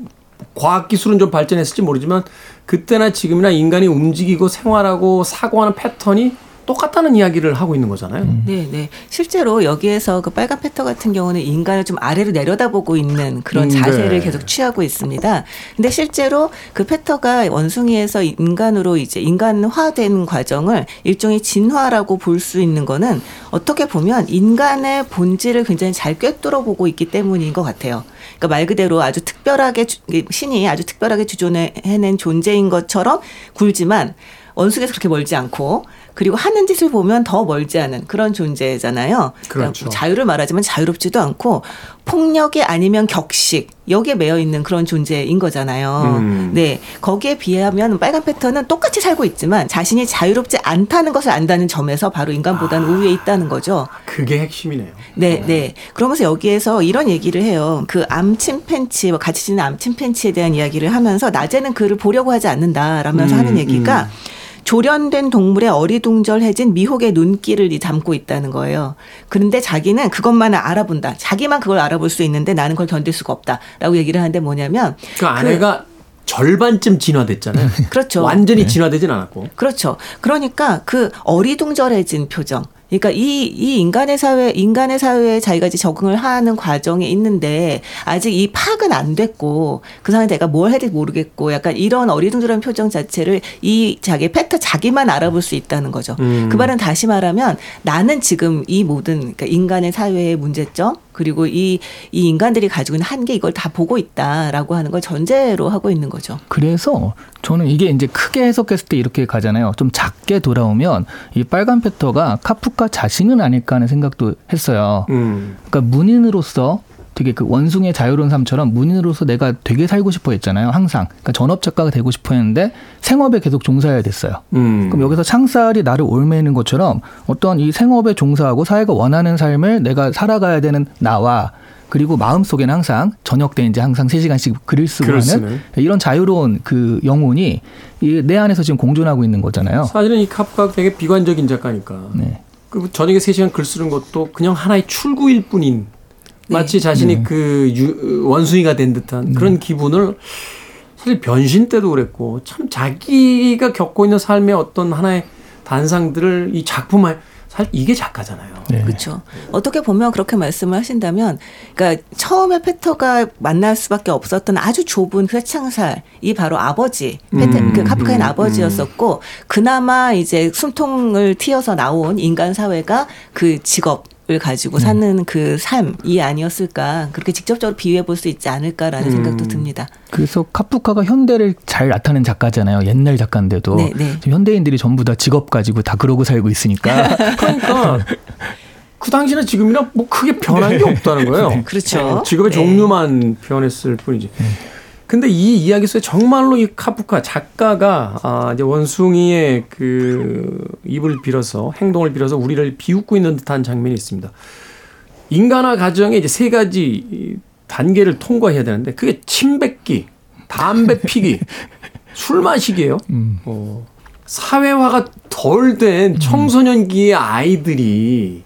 과학기술은 좀 발전했을지 모르지만 그때나 지금이나 인간이 움직이고 생활하고 사고하는 패턴이 똑같다는 이야기를 하고 있는 거잖아요. 음. 네, 네. 실제로 여기에서 그 빨간 패터 같은 경우는 인간을 좀 아래로 내려다보고 있는 그런 자세를 네. 계속 취하고 있습니다. 근데 실제로 그 패터가 원숭이에서 인간으로 이제 인간화된 과정을 일종의 진화라고 볼 수 있는 거는 어떻게 보면 인간의 본질을 굉장히 잘 꿰뚫어 보고 있기 때문인 것 같아요. 그러니까 말 그대로 아주 특별하게 신이 아주 특별하게 주존해낸 존재인 것처럼 굴지만 원숭이에서 그렇게 멀지 않고, 그리고 하는 짓을 보면 더 멀지 않은 그런 존재잖아요. 그렇죠. 그러니까 자유를 말하지만 자유롭지도 않고 폭력이 아니면 격식, 여기에 매여 있는 그런 존재인 거잖아요. 음. 네, 거기에 비하면 빨간 패턴은 똑같이 살고 있지만 자신이 자유롭지 않다는 것을 안다는 점에서 바로 인간보다는 아, 우위에 있다는 거죠. 그게 핵심이네요. 네, 네. 그러면서 여기에서 이런 얘기를 해요. 그 암침팬치, 같이 지내는 암침팬치에 대한 이야기를 하면서 낮에는 그를 보려고 하지 않는다라면서 음, 하는 얘기가 음. 조련된 동물의 어리둥절해진 미혹의 눈길을 담고 있다는 거예요. 그런데 자기는 그것만을 알아본다. 자기만 그걸 알아볼 수 있는데 나는 그걸 견딜 수가 없다라고 얘기를 하는데 뭐냐면 그 아내가 그 절반쯤 진화됐잖아요. 그렇죠. 완전히 네. 진화되진 않았고. 그렇죠. 그러니까 그 어리둥절해진 표정. 그러니까 이, 이 인간의 사회, 인간의 사회에 자기가 이제 적응을 하는 과정에 있는데 아직 이 파악은 안 됐고 그 상황에 내가 뭘 해야 될지 모르겠고 약간 이런 어리둥절한 표정 자체를 이 자기의 패턴 자기만 알아볼 수 있다는 거죠. 음. 그 말은 다시 말하면 나는 지금 이 모든 그러니까 인간의 사회의 문제점 그리고 이, 이 인간들이 가지고 있는 한계 이걸 다 보고 있다라고 하는 걸 전제로 하고 있는 거죠. 그래서 저는 이게 이제 크게 해석했을 때 이렇게 가잖아요. 좀 작게 돌아오면 이 빨간 패터가 카프카 자신은 아닐까 하는 생각도 했어요. 음. 그러니까 문인으로서 되게 그 원숭이의 자유로운 삶처럼 문인으로서 내가 되게 살고 싶어 했잖아요. 항상. 그러니까 전업작가가 되고 싶어 했는데 생업에 계속 종사해야 됐어요. 음. 그럼 여기서 창살이 나를 올매는 것처럼 어떤 이 생업에 종사하고 사회가 원하는 삶을 내가 살아가야 되는 나와 그리고 마음속에는 항상 저녁 때 이제 항상 세 시간씩 글을 쓰고 하는 이런 자유로운 그 영혼이 이 내 안에서 지금 공존하고 있는 거잖아요. 사실은 이 카프카가 되게 비관적인 작가니까 네. 그 저녁에 세 시간 글 쓰는 것도 그냥 하나의 출구일 뿐인 마치 자신이 네. 그 유, 원숭이가 된 듯한 그런 네. 기분을 사실 변신 때도 그랬고 참 자기가 겪고 있는 삶의 어떤 하나의 단상들을 이 작품에 사실 이게 작가잖아요. 네. 그렇죠. 어떻게 보면 그렇게 말씀을 하신다면 그러니까 처음에 패터가 만날 수밖에 없었던 아주 좁은 그 창살이 바로 아버지, 패터, 음, 그 카프카인 음, 아버지였었고 음. 그나마 이제 숨통을 틔어서 나온 인간 사회가 그 직업 을 가지고 음. 사는 그 삶이 아니었을까 그렇게 직접적으로 비유해 볼 수 있지 않을까라는 음. 생각도 듭니다. 그래서 카프카가 현대를 잘 나타낸 작가잖아요. 옛날 작가인데도 네, 네. 현대인들이 전부 다 직업 가지고 다 그러고 살고 있으니까 그러니까 그 당시나 지금이나 뭐 크게 변한 게 없다는 거예요. 네, 그렇죠. 직업의 네. 종류만 변했을 뿐이지. 네. 근데 이 이야기 속에 정말로 이 카프카 작가가 아 이제 원숭이의 그 입을 빌어서 행동을 빌어서 우리를 비웃고 있는 듯한 장면이 있습니다. 인간화 과정의 이제 세 가지 단계를 통과해야 되는데 그게 침뱉기, 담배 피기, 술 마시기예요. 음. 어, 사회화가 덜 된 청소년기의 아이들이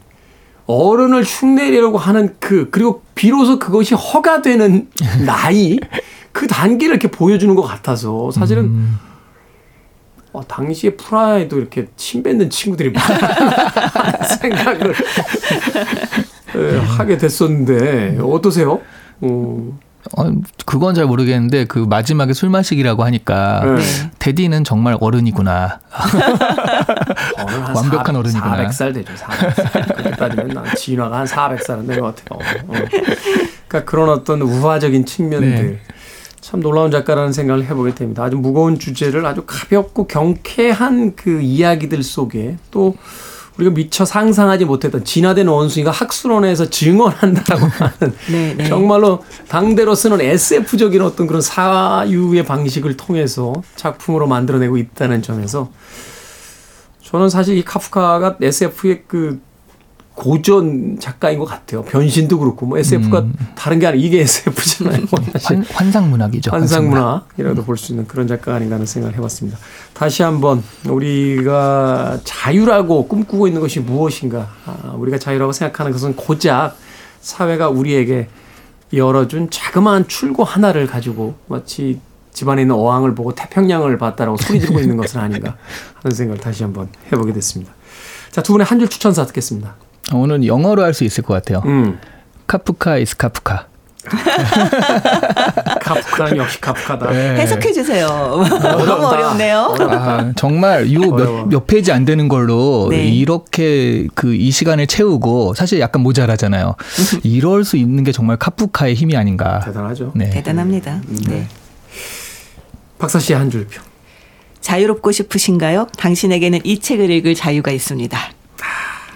어른을 흉내내려고 하는 그 그리고 비로소 그것이 허가되는 나이. 그 단계를 이렇게 보여주는 것 같아서 사실은 음. 어, 당시에 프라하에도 이렇게 침 뱉는 친구들이 많다는 생각을 네, 하게 됐었는데 어떠세요? 어. 어, 그건 잘 모르겠는데 그 마지막에 술 마시기라고 하니까 네. 데디는 정말 어른이구나. 완벽한 어른이구나. 사백 살 되죠. 사백 살. 그렇게 따지면 난 진화가 한 사백 살은 된 것 같아요. 어. 그러니까 그런 어떤 우화적인 측면들. 네. 참 놀라운 작가라는 생각을 해보게 됩니다. 아주 무거운 주제를 아주 가볍고 경쾌한 그 이야기들 속에 또 우리가 미처 상상하지 못했던 진화된 원숭이가 학술원에서 증언한다고 하는 네, 네. 정말로 당대로 쓰는 에스에프적인 어떤 그런 사유의 방식을 통해서 작품으로 만들어내고 있다는 점에서 저는 사실 이 카프카가 에스에프의 그 고전 작가인 것 같아요. 변신도 그렇고 뭐 에스에프가 음. 다른 게 아니라 이게 에스에프잖아요. 환, 환상문학이죠. 환상문학이라도 음. 볼 수 있는 그런 작가 아닌가 하는 생각을 해봤습니다. 다시 한번 우리가 자유라고 꿈꾸고 있는 것이 무엇인가. 아, 우리가 자유라고 생각하는 것은 고작 사회가 우리에게 열어준 자그마한 출구 하나를 가지고 마치 집안에 있는 어항을 보고 태평양을 봤다라고 소리 지르고 있는 것은 아닌가 하는 생각을 다시 한번 해보게 됐습니다. 자, 두 분의 한 줄 추천사 듣겠습니다. 오늘 영어로 할 수 있을 것 같아요. 음. 카프카 is 카프카. 카프카는 역시 카프카다. 네. 해석해 주세요. 너무 어렵네요. 아, 정말 요 몇 몇 페이지 안 되는 걸로 네. 이렇게 그 이 시간을 채우고 사실 약간 모자라잖아요. 이럴 수 있는 게 정말 카프카의 힘이 아닌가. 대단하죠. 네. 대단합니다. 음. 네. 박사 씨의 한 줄 평. 자유롭고 싶으신가요? 당신에게는 이 책을 읽을 자유가 있습니다.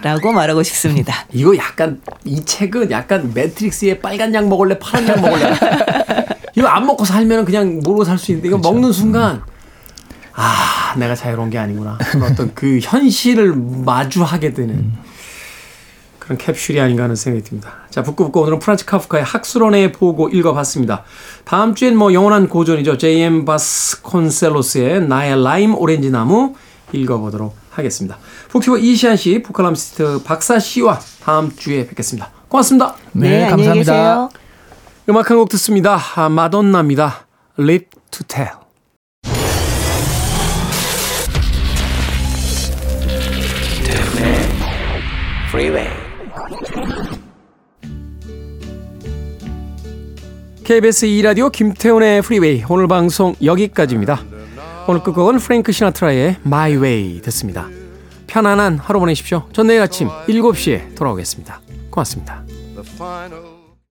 라고 말하고 싶습니다. 이거 약간 이 책은 약간 매트릭스의 빨간 약 먹을래 파란 약 먹을래 이거 안 먹고 살면 그냥 모르고 살 수 있는데 이거 그렇죠. 먹는 순간 아 내가 자유로운 게 아니구나 어떤 그 현실을 마주하게 되는 그런 캡슐이 아닌가 하는 생각이 듭니다. 자, 북끄북끄 오늘은 프란츠 카프카의 학술원의 보고 읽어봤습니다. 다음 주엔 뭐 영원한 고전이죠. 제이엠 바스콘셀로스의 나의 라임 오렌지 나무 읽어보도록 하겠습니다. 북튜버 이시한 씨, 북칼럼니스트 박사 씨와 다음 주에 뵙겠습니다. 고맙습니다. 네, 네 감사합니다. 계세요. 음악 한 곡 듣습니다. 아, 마돈나입니다. Live to Tell. 케이비에스 이 라디오 김태훈의 프리웨이 오늘 방송 여기까지입니다. 오늘 끝곡은 프랭크 시나트라의 My Way 듣습니다. 편안한 하루 보내십시오. 전 내일 아침 일곱 시에 돌아오겠습니다. 고맙습니다.